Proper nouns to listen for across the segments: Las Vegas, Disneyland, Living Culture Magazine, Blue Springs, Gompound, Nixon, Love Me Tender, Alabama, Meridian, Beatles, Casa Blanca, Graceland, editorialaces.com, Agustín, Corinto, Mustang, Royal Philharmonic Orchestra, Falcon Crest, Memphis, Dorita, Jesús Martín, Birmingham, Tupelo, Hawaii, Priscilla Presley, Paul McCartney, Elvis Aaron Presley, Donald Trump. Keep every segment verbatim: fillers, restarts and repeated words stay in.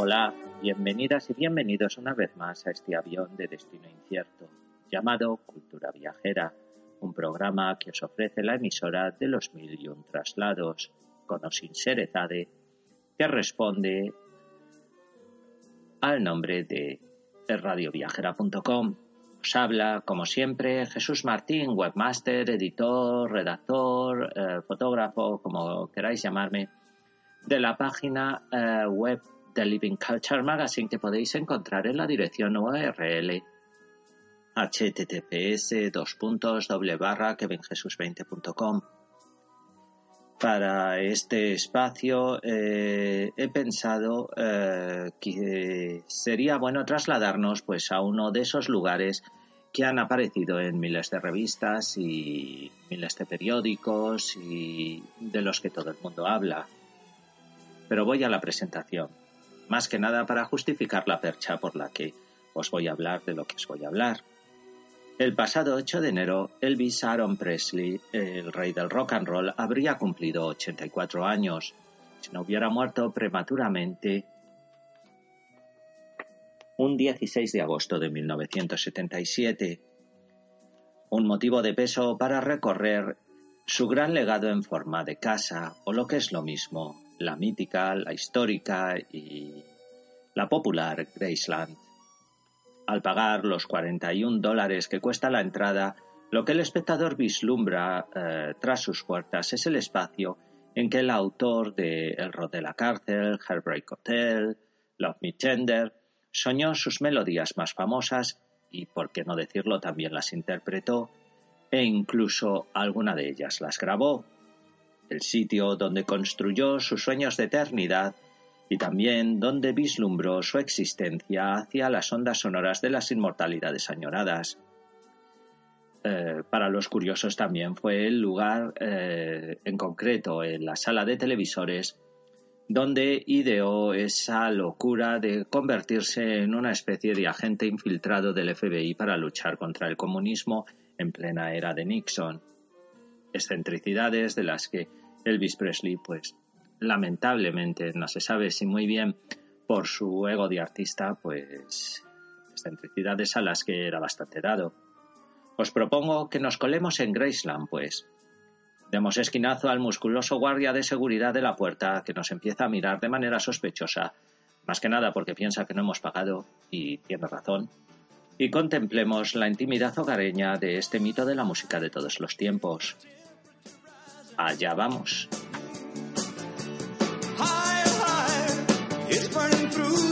Hola, bienvenidas y bienvenidos una vez más a este avión de destino incierto, llamado Cultura Viajera, un programa que os ofrece la emisora de los mil y un traslados, con o sin serezade, que responde al nombre de radio viajera punto com. Os habla, como siempre, Jesús Martín, webmaster, editor, redactor, eh, fotógrafo, como queráis llamarme, de la página eh, web de Living Culture Magazine, que podéis encontrar en la dirección U R L https dos puntos doble barra kevinjesus veinte punto com. Para este espacio eh, he pensado eh, que sería bueno trasladarnos pues a uno de esos lugares que han aparecido en miles de revistas y miles de periódicos y de los que todo el mundo habla. Pero voy a la presentación. Más que nada para justificar la percha por la que os voy a hablar de lo que os voy a hablar. El pasado ocho de enero, Elvis Aaron Presley, el rey del rock and roll, habría cumplido ochenta y cuatro años. Si no hubiera muerto prematuramente un dieciséis de agosto de mil novecientos setenta y siete. Un motivo de peso para recorrer su gran legado en forma de casa, o lo que es lo mismo, la mítica, la histórica y la popular Graceland. Al pagar los cuarenta y un dólares que cuesta la entrada, lo que el espectador vislumbra eh, tras sus puertas es el espacio en que el autor de El Rod de la Cárcel, Heartbreak Hotel, Love Me Tender, soñó sus melodías más famosas y, por qué no decirlo, también las interpretó e incluso alguna de ellas las grabó. El sitio donde construyó sus sueños de eternidad y también donde vislumbró su existencia hacia las ondas sonoras de las inmortalidades añoradas. Eh, para los curiosos también fue el lugar, eh, en concreto en la sala de televisores, donde ideó esa locura de convertirse en una especie de agente infiltrado del F B I para luchar contra el comunismo en plena era de Nixon. Excentricidades de las que Elvis Presley, pues lamentablemente, no se sabe si muy bien por su ego de artista, pues excentricidades a las que era bastante dado. Os propongo que nos colemos en Graceland, pues. Demos esquinazo al musculoso guardia de seguridad de la puerta que nos empieza a mirar de manera sospechosa, más que nada porque piensa que no hemos pagado, y tiene razón, y contemplemos la intimidad hogareña de este mito de la música de todos los tiempos. Allá vamos. Light my morning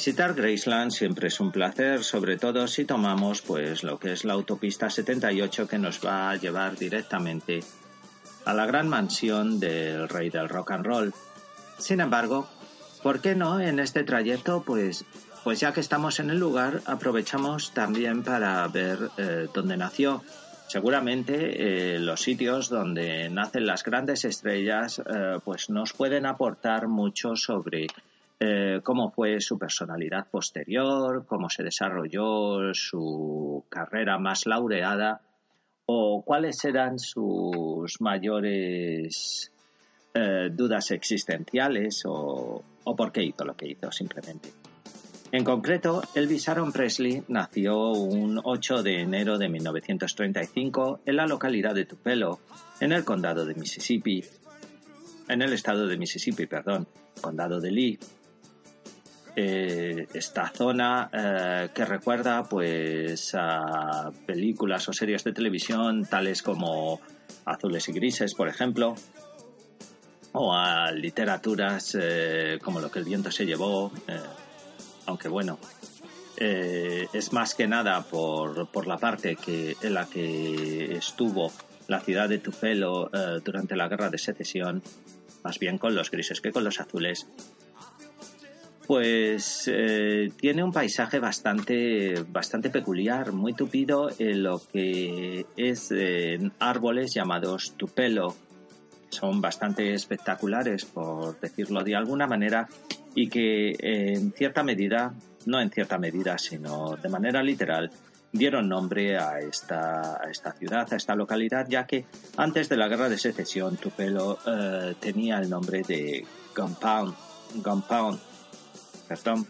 Visitar Graceland siempre es un placer, sobre todo si tomamos pues lo que es la autopista setenta y ocho, que nos va a llevar directamente a la gran mansión del rey del rock and roll. Sin embargo, ¿por qué no en este trayecto? Pues, pues ya que estamos en el lugar, aprovechamos también para ver eh, dónde nació. Seguramente eh, los sitios donde nacen las grandes estrellas eh, pues nos pueden aportar mucho sobre eh, cómo fue su personalidad posterior, cómo se desarrolló su carrera más laureada, o cuáles eran sus mayores eh, dudas existenciales o, o por qué hizo lo que hizo, simplemente. En concreto, Elvis Aaron Presley nació un ocho de enero de mil novecientos treinta y cinco en la localidad de Tupelo, en el condado de Mississippi, en el estado de Mississippi, perdón, condado de Lee. Eh, esta zona eh, que recuerda pues a películas o series de televisión tales como Azules y Grises, por ejemplo, o a literaturas eh, como Lo que el viento se llevó, eh, aunque bueno, eh, es más que nada por, por la parte que, en la que estuvo la ciudad de Tupelo eh, durante la Guerra de Secesión, más bien con los grises que con los azules. Pues eh, tiene un paisaje bastante, bastante peculiar, muy tupido en lo que es eh, árboles llamados tupelo. Son bastante espectaculares, por decirlo de alguna manera, y que eh, en cierta medida, no en cierta medida, sino de manera literal, dieron nombre a esta, a esta ciudad, a esta localidad, ya que antes de la Guerra de Secesión Tupelo eh, tenía el nombre de Gompound, Gompound. Perdón.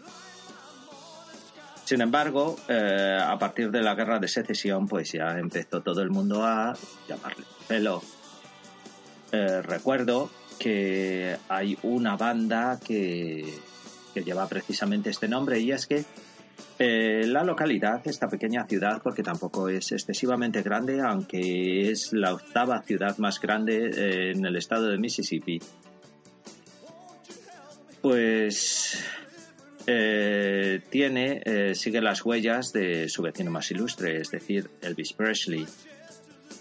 Sin embargo, eh, a partir de la Guerra de Secesión, pues ya empezó todo el mundo a llamarle Tupelo. Eh, recuerdo que hay una banda que, que lleva precisamente este nombre, y es que eh, la localidad, esta pequeña ciudad, porque tampoco es excesivamente grande, aunque es la octava ciudad más grande eh, en el estado de Mississippi, pues... Eh, tiene, eh, sigue las huellas de su vecino más ilustre, es decir, Elvis Presley.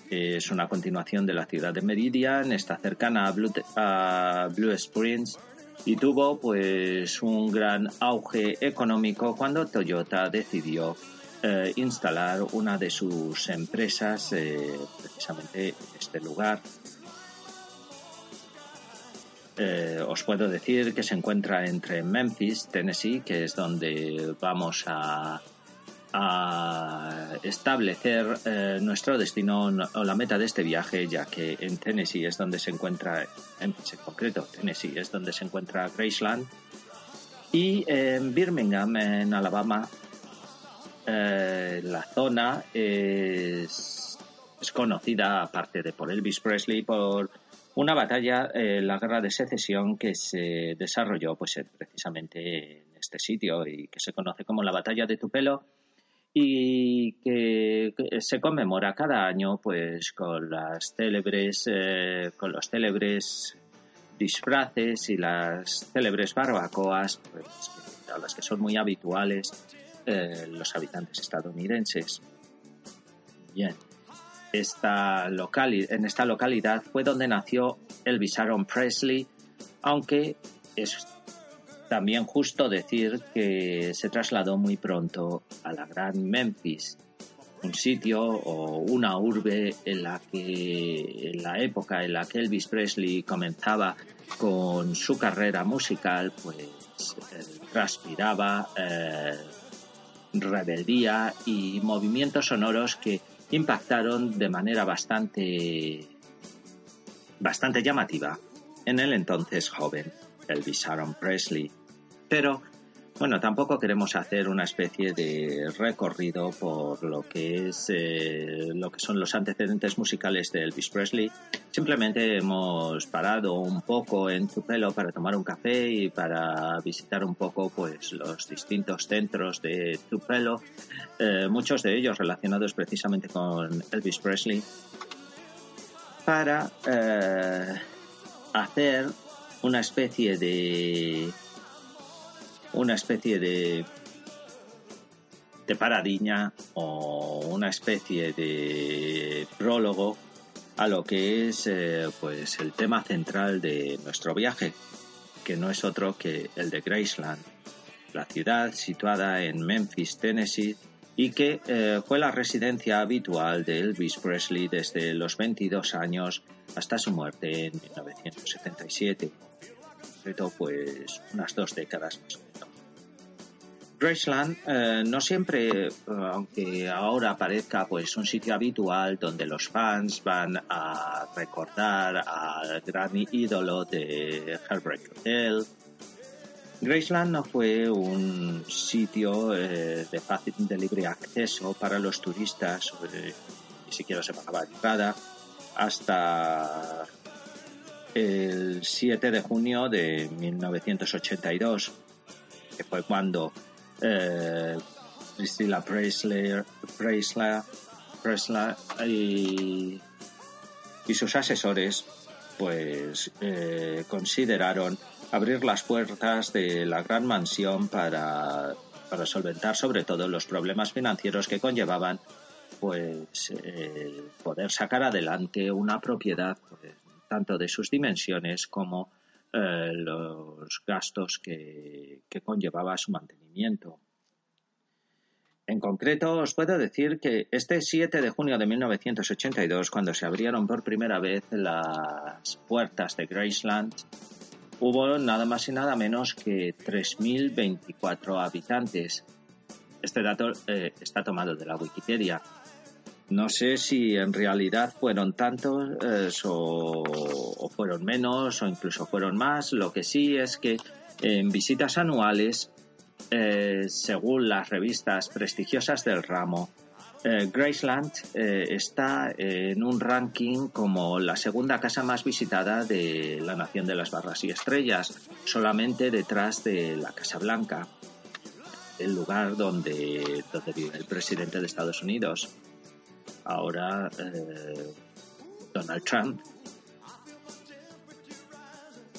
Es una continuación de la ciudad de Meridian, está cercana a Blue, a Blue Springs, y tuvo pues un gran auge económico cuando Toyota decidió eh, instalar una de sus empresas eh, precisamente en este lugar. Eh, os puedo decir que se encuentra entre Memphis, Tennessee, que es donde vamos a, a establecer eh, nuestro destino o la meta de este viaje, ya que en Tennessee es donde se encuentra, en concreto Tennessee es donde se encuentra Graceland, y en Birmingham, en Alabama, eh, la zona es, es conocida, aparte de por Elvis Presley, por una batalla, eh, la Guerra de Secesión, que se desarrolló pues, precisamente en este sitio, y que se conoce como la Batalla de Tupelo, y que se conmemora cada año pues, con, las célebres, eh, con los célebres disfraces y las célebres barbacoas, pues, a las que son muy habituales eh, los habitantes estadounidenses. Bien. Esta locali- en esta localidad fue donde nació Elvis Aaron Presley, aunque es también justo decir que se trasladó muy pronto a la gran Memphis, un sitio o una urbe en la que en la época en la que Elvis Presley comenzaba con su carrera musical, pues transpiraba eh, rebeldía y movimientos sonoros que impactaron de manera bastante, bastante llamativa en el entonces joven Elvis Aaron Presley. Pero, bueno, tampoco queremos hacer una especie de recorrido por lo que es eh, lo que son los antecedentes musicales de Elvis Presley. Simplemente hemos parado un poco en Tupelo para tomar un café y para visitar un poco pues, los distintos centros de Tupelo, eh, muchos de ellos relacionados precisamente con Elvis Presley, para eh, hacer una especie de una especie de de paradiña o una especie de prólogo a lo que es eh, pues el tema central de nuestro viaje, que no es otro que el de Graceland, la ciudad situada en Memphis, Tennessee, y que eh, fue la residencia habitual de Elvis Presley desde los veintidós años hasta su muerte en mil novecientos setenta y siete, en concreto pues unas dos décadas más o menos. Graceland eh, no siempre, aunque ahora parezca pues un sitio habitual donde los fans van a recordar al gran ídolo de Heartbreak Hotel, Graceland no fue un sitio eh, de fácil, de libre acceso para los turistas, eh, ni siquiera se pagaba entrada, hasta el siete de junio de mil novecientos ochenta y dos, que fue cuando eh, Priscilla Presley, Presley, Presley y, y sus asesores pues eh, consideraron abrir las puertas de la gran mansión para, para solventar sobre todo los problemas financieros que conllevaban pues eh, poder sacar adelante una propiedad pues, tanto de sus dimensiones como eh, los gastos que, que conllevaba su mantenimiento. En concreto, os puedo decir que este siete de junio de mil novecientos ochenta y dos, cuando se abrieron por primera vez las puertas de Graceland, hubo nada más y nada menos que tres mil veinticuatro habitantes. Este dato eh, está tomado de la Wikipedia. No sé si en realidad fueron tantos eh, o, o fueron menos o incluso fueron más. Lo que sí es que en visitas anuales, eh, según las revistas prestigiosas del ramo, eh, Graceland eh, está en un ranking como la segunda casa más visitada de la nación de las barras y estrellas, solamente detrás de la Casa Blanca, el lugar donde, donde vive el presidente de Estados Unidos, ahora eh, Donald Trump.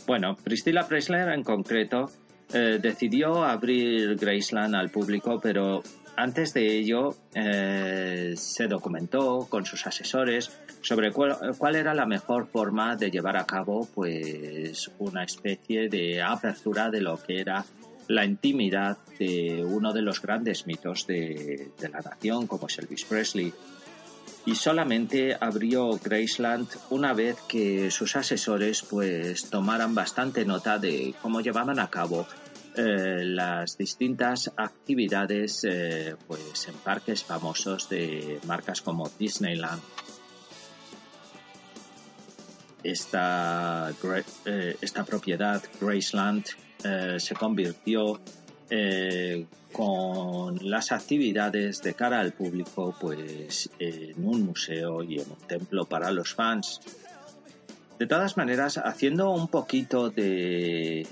Bueno, Priscilla Presley en concreto eh, decidió abrir Graceland al público, pero antes de ello eh, se documentó con sus asesores sobre cuál, cuál era la mejor forma de llevar a cabo pues una especie de apertura de lo que era la intimidad de uno de los grandes mitos de, de la nación, como es Elvis Presley. Y solamente abrió Graceland una vez que sus asesores pues tomaran bastante nota de cómo llevaban a cabo eh, las distintas actividades eh, pues en parques famosos de marcas como Disneyland. Esta, eh, esta propiedad Graceland Eh, se convirtió eh, con las actividades de cara al público pues eh, en un museo y en un templo para los fans. De todas maneras, haciendo un poquito de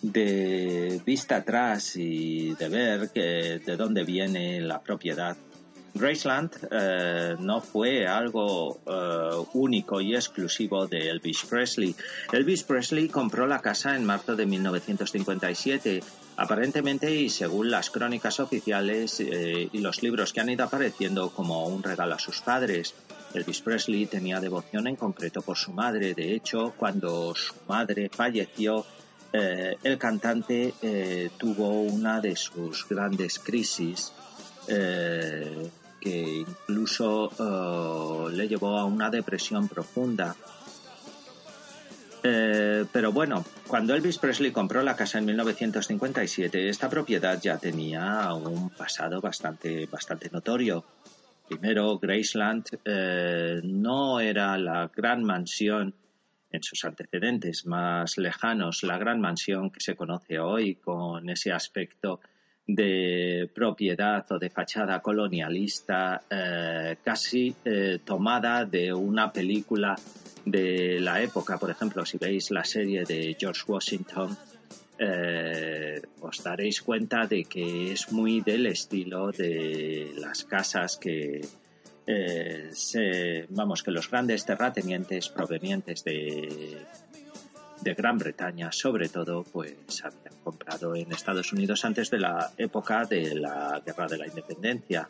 de vista atrás y de ver que, de dónde viene la propiedad, Graceland eh, no fue algo eh, único y exclusivo de Elvis Presley. Elvis Presley compró la casa en marzo de mil novecientos cincuenta y siete, aparentemente y según las crónicas oficiales eh, y los libros que han ido apareciendo, como un regalo a sus padres. Elvis Presley tenía devoción en concreto por su madre. De hecho, cuando su madre falleció, eh, el cantante eh, tuvo una de sus grandes crisis, Eh, que incluso uh, le llevó a una depresión profunda. Eh, pero bueno, cuando Elvis Presley compró la casa en mil novecientos cincuenta y siete, esta propiedad ya tenía un pasado bastante, bastante notorio. Primero, Graceland eh, no era la gran mansión en sus antecedentes más lejanos, la gran mansión que se conoce hoy con ese aspecto de propiedad o de fachada colonialista eh, casi eh, tomada de una película de la época. Por ejemplo, si veis la serie de George Washington, eh, os daréis cuenta de que es muy del estilo de las casas que eh, se, vamos, que los grandes terratenientes provenientes de de Gran Bretaña, sobre todo, pues habían comprado en Estados Unidos antes de la época de la Guerra de la Independencia.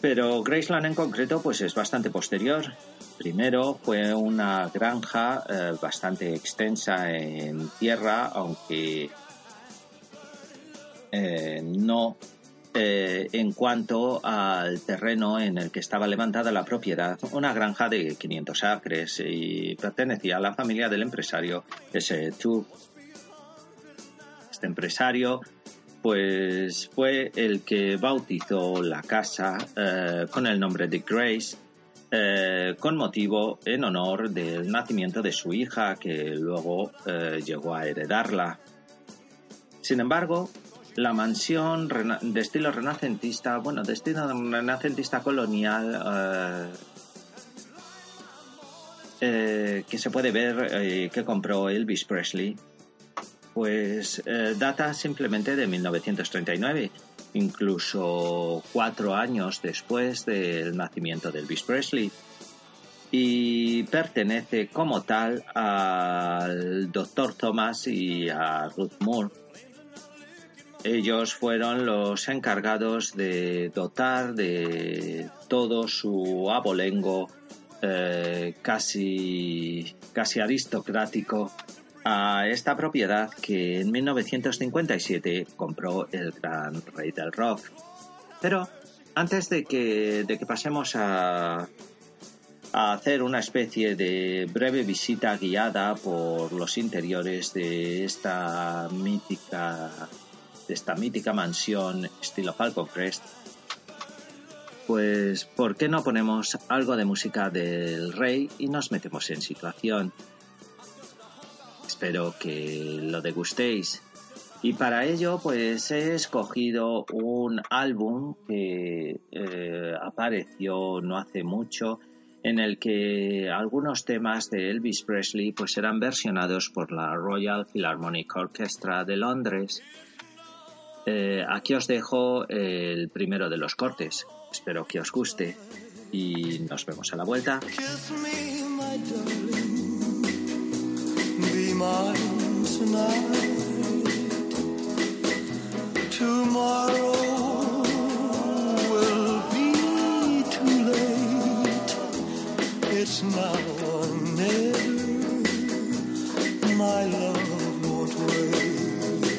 Pero Graceland en concreto pues es bastante posterior. Primero fue una granja eh, bastante extensa en tierra, aunque eh, no eh, en cuanto al terreno en el que estaba levantada la propiedad, una granja de quinientos acres y pertenecía a la familia del empresario ese Chu. Este empresario pues fue el que bautizó la casa eh, con el nombre de Grace, eh, con motivo en honor del nacimiento de su hija, que luego eh, llegó a heredarla. Sin embargo, la mansión rena- de estilo renacentista, bueno, de estilo renacentista colonial, eh, eh, que se puede ver eh, que compró Elvis Presley, pues eh, data simplemente de mil novecientos treinta y nueve, incluso cuatro años después del nacimiento de Elvis Presley, y pertenece como tal al doctor Thomas y a Ruth Moore. Ellos fueron los encargados de dotar de todo su abolengo eh, casi, casi aristocrático a esta propiedad que en mil novecientos cincuenta y siete compró el gran rey del rock. Pero antes de que, de que pasemos a, a hacer una especie de breve visita guiada por los interiores de esta mítica, de esta mítica mansión estilo Falcon Crest, pues ¿por qué no ponemos algo de música del rey y nos metemos en situación? Espero que lo degustéis. Y para ello, pues he escogido un álbum que eh, apareció no hace mucho, en el que algunos temas de Elvis Presley pues eran versionados por la Royal Philharmonic Orchestra de Londres. Eh, aquí os dejo el primero de los cortes. Espero que os guste y nos vemos a la vuelta. Be mine tonight. Tomorrow will be too late. It's now or never. My love won't wait.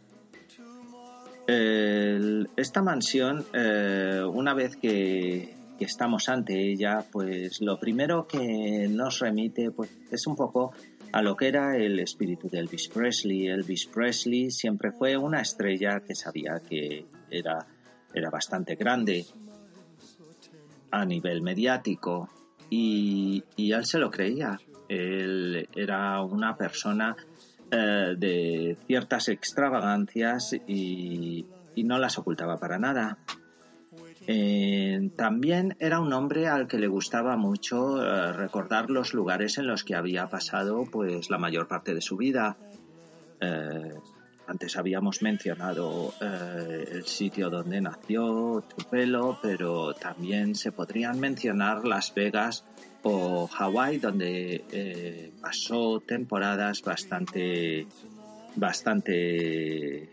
El, esta mansión, eh, una vez que, que estamos ante ella, pues lo primero que nos remite pues, es un poco a lo que era el espíritu de Elvis Presley. Elvis Presley siempre fue una estrella que sabía que era, era bastante grande a nivel mediático y, y él se lo creía. Él era una persona eh, de ciertas extravagancias y, y no las ocultaba para nada. Eh, también era un hombre al que le gustaba mucho eh, recordar los lugares en los que había pasado pues la mayor parte de su vida. Eh, Antes habíamos mencionado eh, el sitio donde nació, Tupelo, pero también se podrían mencionar Las Vegas o Hawaii, donde eh, pasó temporadas bastante, bastante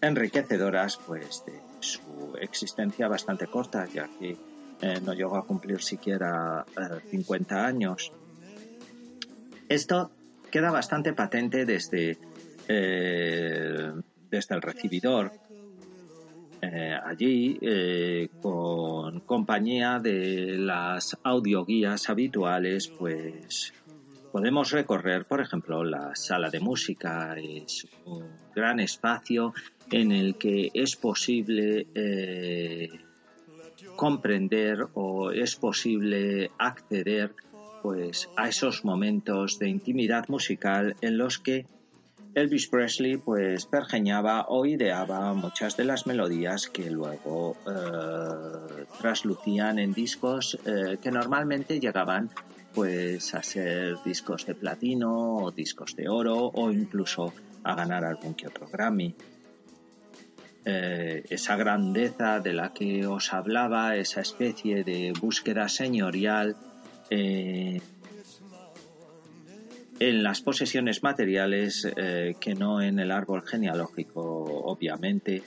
enriquecedoras pues, de su existencia bastante corta, ya que eh, no llegó a cumplir siquiera eh, cincuenta años. Esto queda bastante patente desde... Eh, desde el recibidor eh, allí eh, con compañía de las audioguías habituales pues podemos recorrer por ejemplo la sala de música. Es un gran espacio en el que es posible eh, comprender o es posible acceder pues a esos momentos de intimidad musical en los que Elvis Presley pues pergeñaba o ideaba muchas de las melodías que luego eh, traslucían en discos eh, que normalmente llegaban pues a ser discos de platino o discos de oro o incluso a ganar algún que otro Grammy. Eh, esa grandeza de la que os hablaba, esa especie de búsqueda señorial eh, en las posesiones materiales eh, que no en el árbol genealógico, obviamente,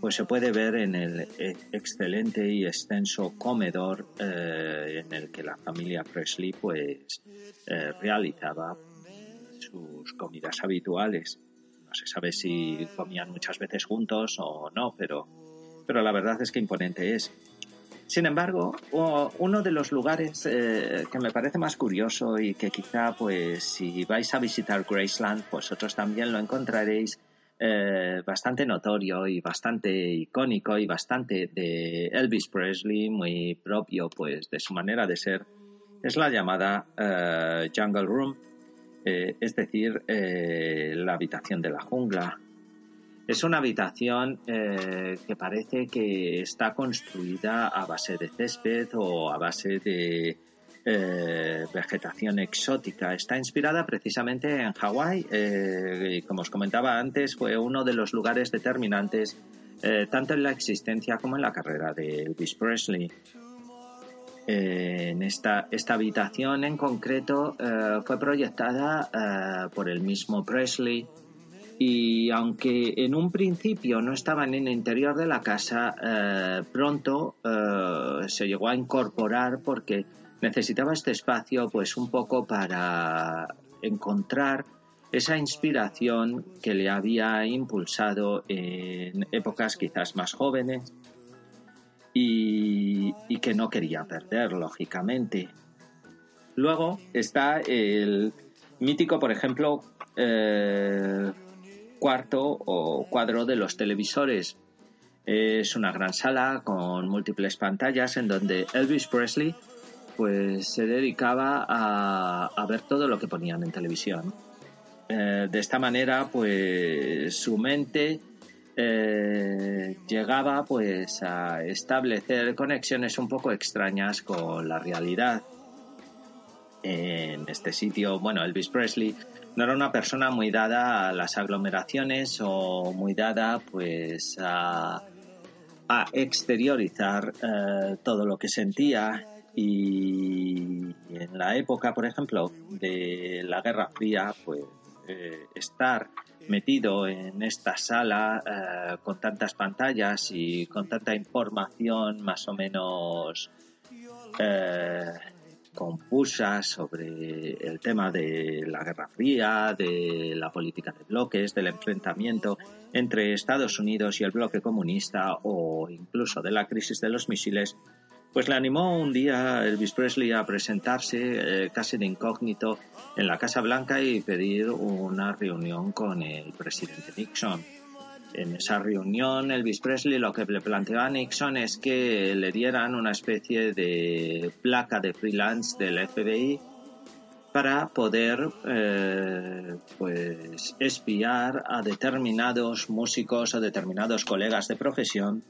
pues se puede ver en el excelente y extenso comedor eh, en el que la familia Presley pues eh, realizaba sus comidas habituales. No se sabe si comían muchas veces juntos o no, pero, pero la verdad es que imponente es. Sin embargo, uno de los lugares eh, que me parece más curioso y que quizá, pues, si vais a visitar Graceland, vosotros también lo encontraréis eh, bastante notorio y bastante icónico y bastante de Elvis Presley, muy propio, pues, de su manera de ser, es la llamada eh, Jungle Room, eh, es decir, eh, la habitación de la jungla. Es una habitación eh, que parece que está construida a base de césped o a base de eh, vegetación exótica. Está inspirada precisamente en Hawái. Eh, como os comentaba antes, fue uno de los lugares determinantes eh, tanto en la existencia como en la carrera de Elvis Presley. Eh, en esta, esta habitación en concreto eh, fue proyectada eh, por el mismo Presley. Y aunque en un principio no estaban en el interior de la casa, eh, pronto eh, se llegó a incorporar porque necesitaba este espacio pues un poco para encontrar esa inspiración que le había impulsado en épocas quizás más jóvenes y, y que no quería perder, lógicamente. Luego está el mítico, por ejemplo, eh, cuarto o cuadro de los televisores. Es una gran sala con múltiples pantallas en donde Elvis Presley pues se dedicaba a, a ver todo lo que ponían en televisión. Eh, de esta manera, pues su mente eh, llegaba pues a establecer conexiones un poco extrañas con la realidad. En este sitio, bueno, Elvis Presley no era una persona muy dada a las aglomeraciones o muy dada pues a, a exteriorizar eh, todo lo que sentía. Y en la época, por ejemplo, de la Guerra Fría, pues eh, estar metido en esta sala eh, con tantas pantallas y con tanta información más o menos eh, confusa sobre el tema de la Guerra Fría, de la política de bloques, del enfrentamiento entre Estados Unidos y el bloque comunista o incluso de la crisis de los misiles, pues le animó un día Elvis Presley a presentarse eh, casi de incógnito en la Casa Blanca y pedir una reunión con el presidente Nixon. En esa reunión, Elvis Presley lo que le planteó a Nixon es que le dieran una especie de placa de freelance del F B I para poder eh, pues espiar a determinados músicos o determinados colegas de profesión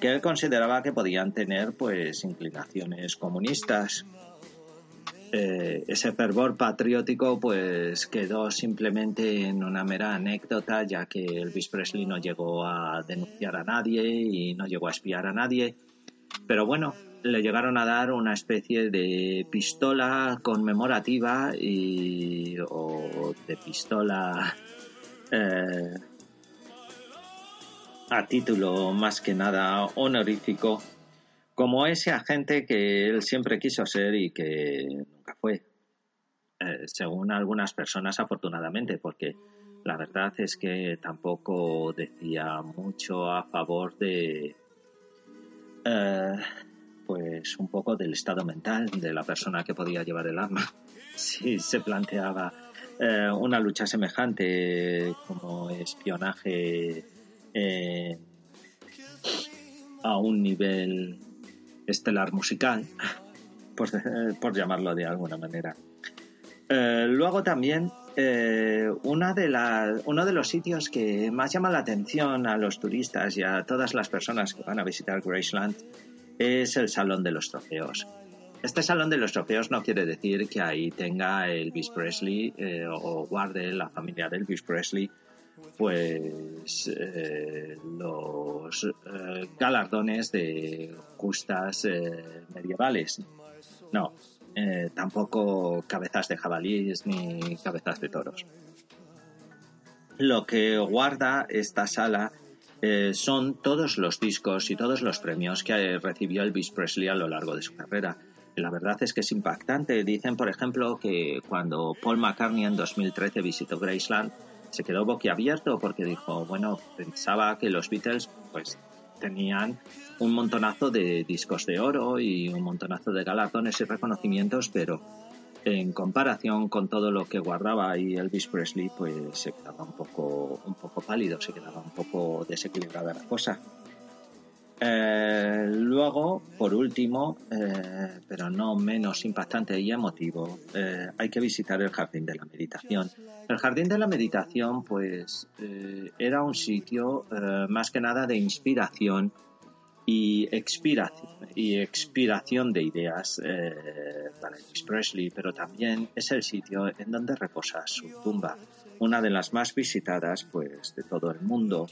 que él consideraba que podían tener pues inclinaciones comunistas. Eh, ese fervor patriótico pues quedó simplemente en una mera anécdota, ya que Elvis Presley no llegó a denunciar a nadie y no llegó a espiar a nadie, pero bueno, le llegaron a dar una especie de pistola conmemorativa y, o de pistola eh, a título más que nada honorífico, como ese agente que él siempre quiso ser y que nunca fue, eh, según algunas personas afortunadamente, porque la verdad es que tampoco decía mucho a favor de eh, pues un poco del estado mental de la persona que podía llevar el arma. Si se planteaba eh, una lucha semejante como espionaje eh, a un nivel estelar musical, por, por llamarlo de alguna manera. Eh, luego también, eh, una de la, uno de los sitios que más llama la atención a los turistas y a todas las personas que van a visitar Graceland es el Salón de los Trofeos. Este Salón de los Trofeos no quiere decir que ahí tenga Elvis Presley eh, o guarde la familia de Elvis Presley pues eh, los eh, galardones de justas eh, medievales. No, eh, tampoco cabezas de jabalíes ni cabezas de toros. Lo que guarda esta sala eh, son todos los discos y todos los premios que recibió Elvis Presley a lo largo de su carrera. La verdad es que es impactante. Dicen, por ejemplo, que cuando Paul McCartney en dos mil trece visitó Graceland, se quedó boquiabierto porque dijo, bueno, pensaba que los Beatles pues tenían un montonazo de discos de oro y un montonazo de galardones y reconocimientos, pero en comparación con todo lo que guardaba ahí Elvis Presley, pues se quedaba un poco, un poco pálido, se quedaba un poco desequilibrada la cosa. Eh, luego, por último, eh, pero no menos impactante y emotivo, eh, hay que visitar el Jardín de la Meditación. El Jardín de la Meditación, pues, eh, era un sitio eh, más que nada de inspiración y expiración, y expiración de ideas eh, para Elvis Presley, pero también es el sitio en donde reposa su tumba, una de las más visitadas, pues, de todo el mundo.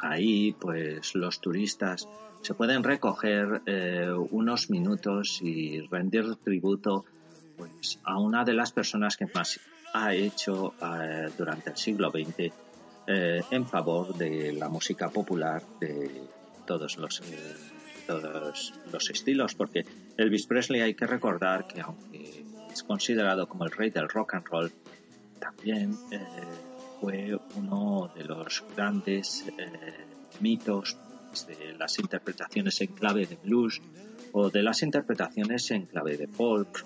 Ahí, pues, los turistas se pueden recoger eh, unos minutos y rendir tributo pues, a una de las personas que más ha hecho eh, durante el siglo veinte eh, en favor de la música popular de todos los, eh, todos los estilos. Porque Elvis Presley, hay que recordar que aunque es considerado como el rey del rock and roll, también... Eh, fue uno de los grandes eh, mitos de las interpretaciones en clave de blues o de las interpretaciones en clave de folk,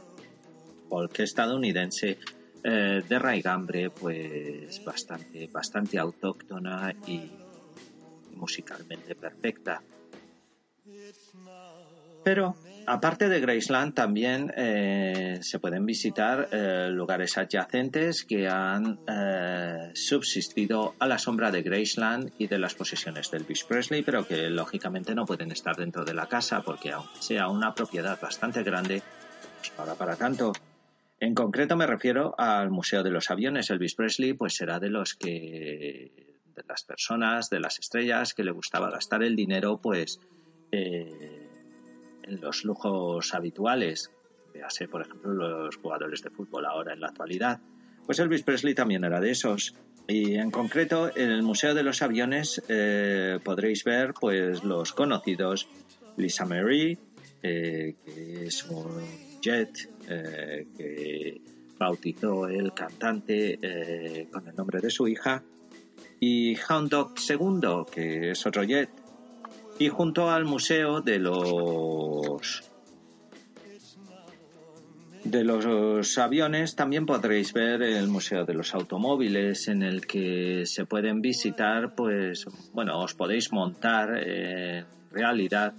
folk estadounidense eh, de raigambre, pues bastante, bastante autóctona y musicalmente perfecta. Pero, aparte de Graceland, también eh, se pueden visitar eh, lugares adyacentes que han eh, subsistido a la sombra de Graceland y de las posesiones de Elvis Presley, pero que lógicamente no pueden estar dentro de la casa porque, aunque sea una propiedad bastante grande, pues no da para tanto. En concreto me refiero al Museo de los Aviones. Elvis Presley pues será de los que, de las personas, de las estrellas que le gustaba gastar el dinero, pues eh, en los lujos habituales. Véase, por ejemplo, los jugadores de fútbol ahora en la actualidad. Pues Elvis Presley también era de esos. Y en concreto, en el Museo de los Aviones eh, podréis ver pues los conocidos Lisa Marie, eh, que es un jet eh, que bautizó el cantante eh, con el nombre de su hija, y Hound Dog segundo, que es otro jet. Y junto al Museo de los de los aviones también podréis ver el Museo de los Automóviles, en el que se pueden visitar, pues bueno, os podéis montar eh, en realidad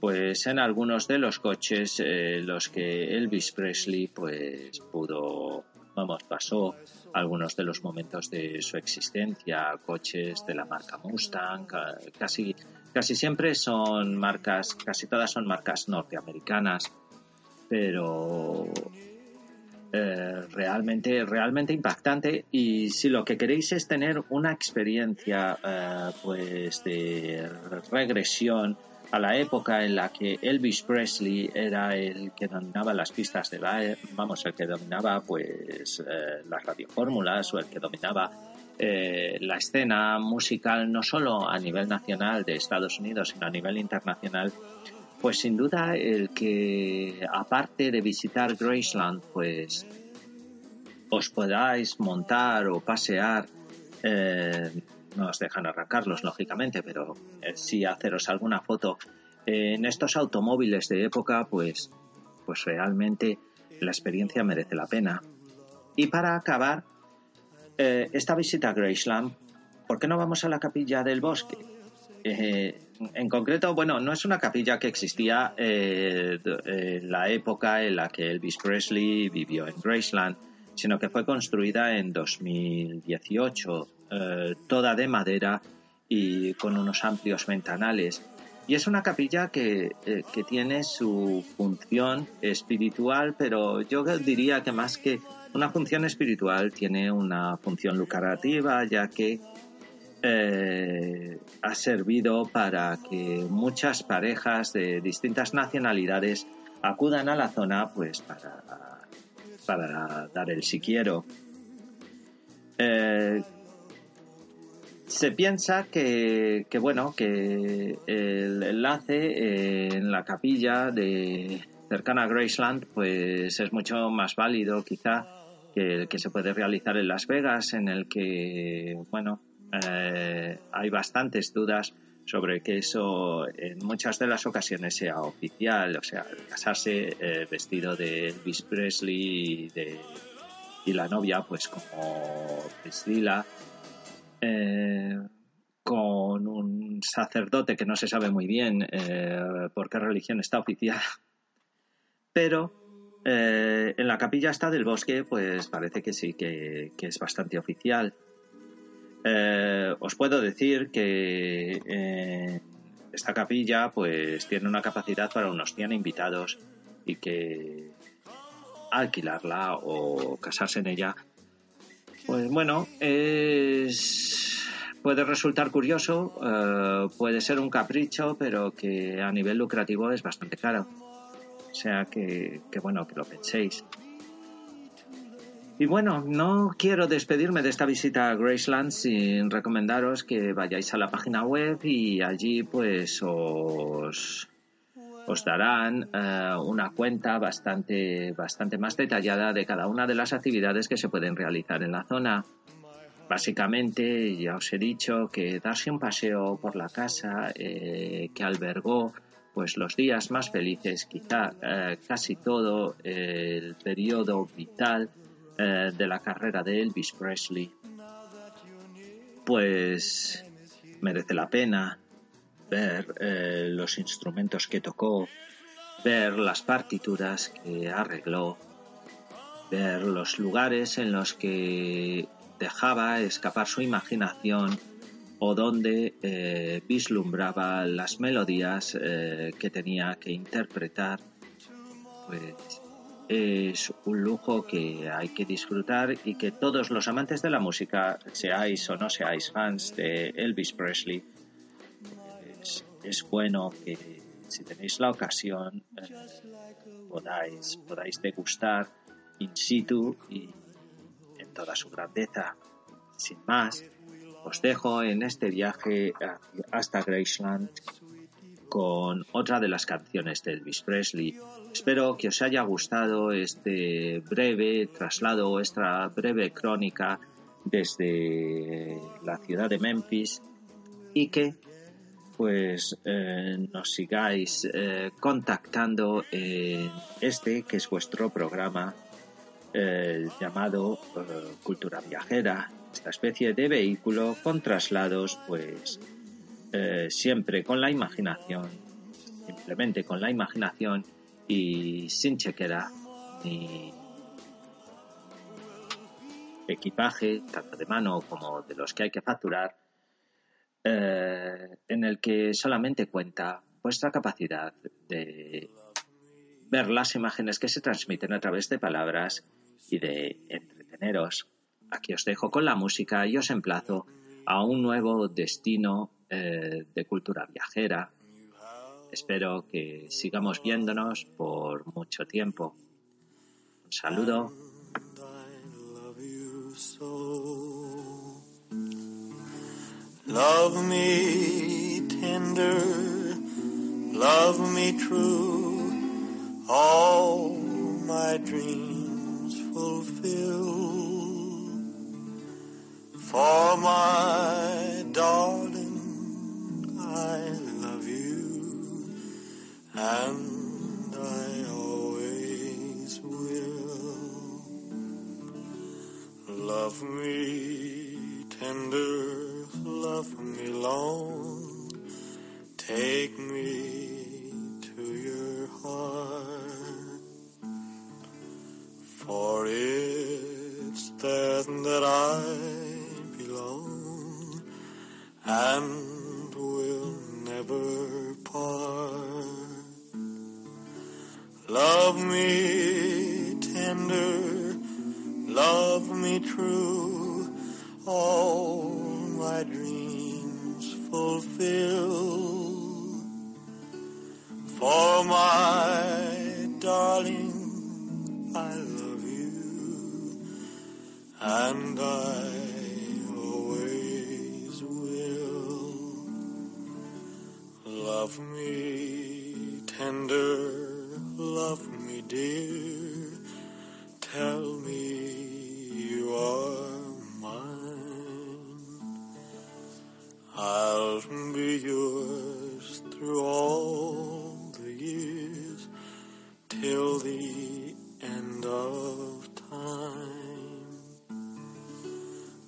pues en algunos de los coches eh, los que Elvis Presley pues pudo, vamos, pasó algunos de los momentos de su existencia. Coches de la marca Mustang, casi Casi siempre son marcas, casi todas son marcas norteamericanas, pero eh, realmente, realmente impactante. Y si lo que queréis es tener una experiencia eh, pues de regresión a la época en la que Elvis Presley era el que dominaba las pistas de baile, vamos, el que dominaba pues eh, las radiofórmulas, o el que dominaba Eh, la escena musical, no solo a nivel nacional de Estados Unidos, sino a nivel internacional, pues sin duda el que, aparte de visitar Graceland, pues os podáis montar o pasear, eh, no os dejan arrancarlos lógicamente, pero eh, sí haceros alguna foto eh, en estos automóviles de época, pues, pues realmente la experiencia merece la pena. Y para acabar Eh, esta visita a Graceland, ¿por qué no vamos a la Capilla del Bosque? Eh, en concreto, bueno, no es una capilla que existía eh, en la época en la que Elvis Presley vivió en Graceland, sino que fue construida en dos mil dieciocho, eh, toda de madera y con unos amplios ventanales. Y es una capilla que, eh, que tiene su función espiritual, pero yo diría que más que una función espiritual tiene una función lucrativa, ya que eh, ha servido para que muchas parejas de distintas nacionalidades acudan a la zona pues para, para dar el siquiero. Eh, Se piensa que, que bueno, que el enlace en la capilla de cercana a Graceland pues es mucho más válido quizá que el que se puede realizar en Las Vegas, en el que, bueno, eh, hay bastantes dudas sobre que eso en muchas de las ocasiones sea oficial, o sea, casarse eh, vestido de Elvis Presley y, de, y la novia pues como Priscilla, Eh, con un sacerdote que no se sabe muy bien eh, por qué religión está oficial, pero eh, en la capilla esta del bosque pues parece que sí, que, que es bastante oficial. Eh, os puedo decir que eh, esta capilla pues tiene una capacidad para unos cien invitados, y que alquilarla o casarse en ella, pues bueno, es, puede resultar curioso, eh, puede ser un capricho, pero que a nivel lucrativo es bastante caro. O sea que, que bueno, que lo penséis. Y bueno, no quiero despedirme de esta visita a Graceland sin recomendaros que vayáis a la página web, y allí pues os... os darán eh, una cuenta bastante, bastante más detallada de cada una de las actividades que se pueden realizar en la zona. Básicamente, ya os he dicho que darse un paseo por la casa eh, que albergó pues los días más felices, quizá eh, casi todo eh, el periodo vital eh, de la carrera de Elvis Presley, pues merece la pena. ver eh, los instrumentos que tocó, ver las partituras que arregló, ver los lugares en los que dejaba escapar su imaginación o donde eh, vislumbraba las melodías eh, que tenía que interpretar. Pues es un lujo que hay que disfrutar y que todos los amantes de la música, seáis o no seáis fans de Elvis Presley, es, es bueno que si tenéis la ocasión eh, podáis, podáis degustar in situ y en toda su grandeza. Sin más, os dejo en este viaje hasta Graceland con otra de las canciones de Elvis Presley. Espero que os haya gustado este breve traslado o esta breve crónica desde la ciudad de Memphis y que pues eh, nos sigáis eh, contactando en este que es vuestro programa eh, llamado eh, Cultura Viajera, esta especie de vehículo con traslados pues Eh, siempre con la imaginación, simplemente con la imaginación y sin chequera ni equipaje, tanto de mano como de los que hay que facturar, eh, en el que solamente cuenta vuestra capacidad de ver las imágenes que se transmiten a través de palabras y de entreteneros. Aquí os dejo con la música y os emplazo a un nuevo destino de Cultura Viajera. Espero que sigamos viéndonos por mucho tiempo. Un saludo. Love me tender, love me true, all my dreams fulfill. For my darling I love you, and I always will. Love me tender, love me long, take me to your heart. For it's there that I belong, and never part. Love me tender, love me true, all my dreams fulfill. For my darling, I love you, and I love me tender, love me dear, tell me you are mine. I'll be yours through all the years, till the end of time.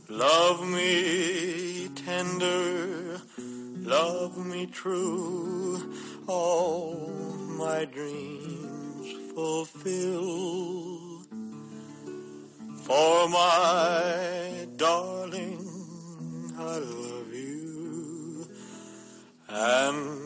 Love me tender, love me true, all my dreams fulfill. For my darling, I love you, and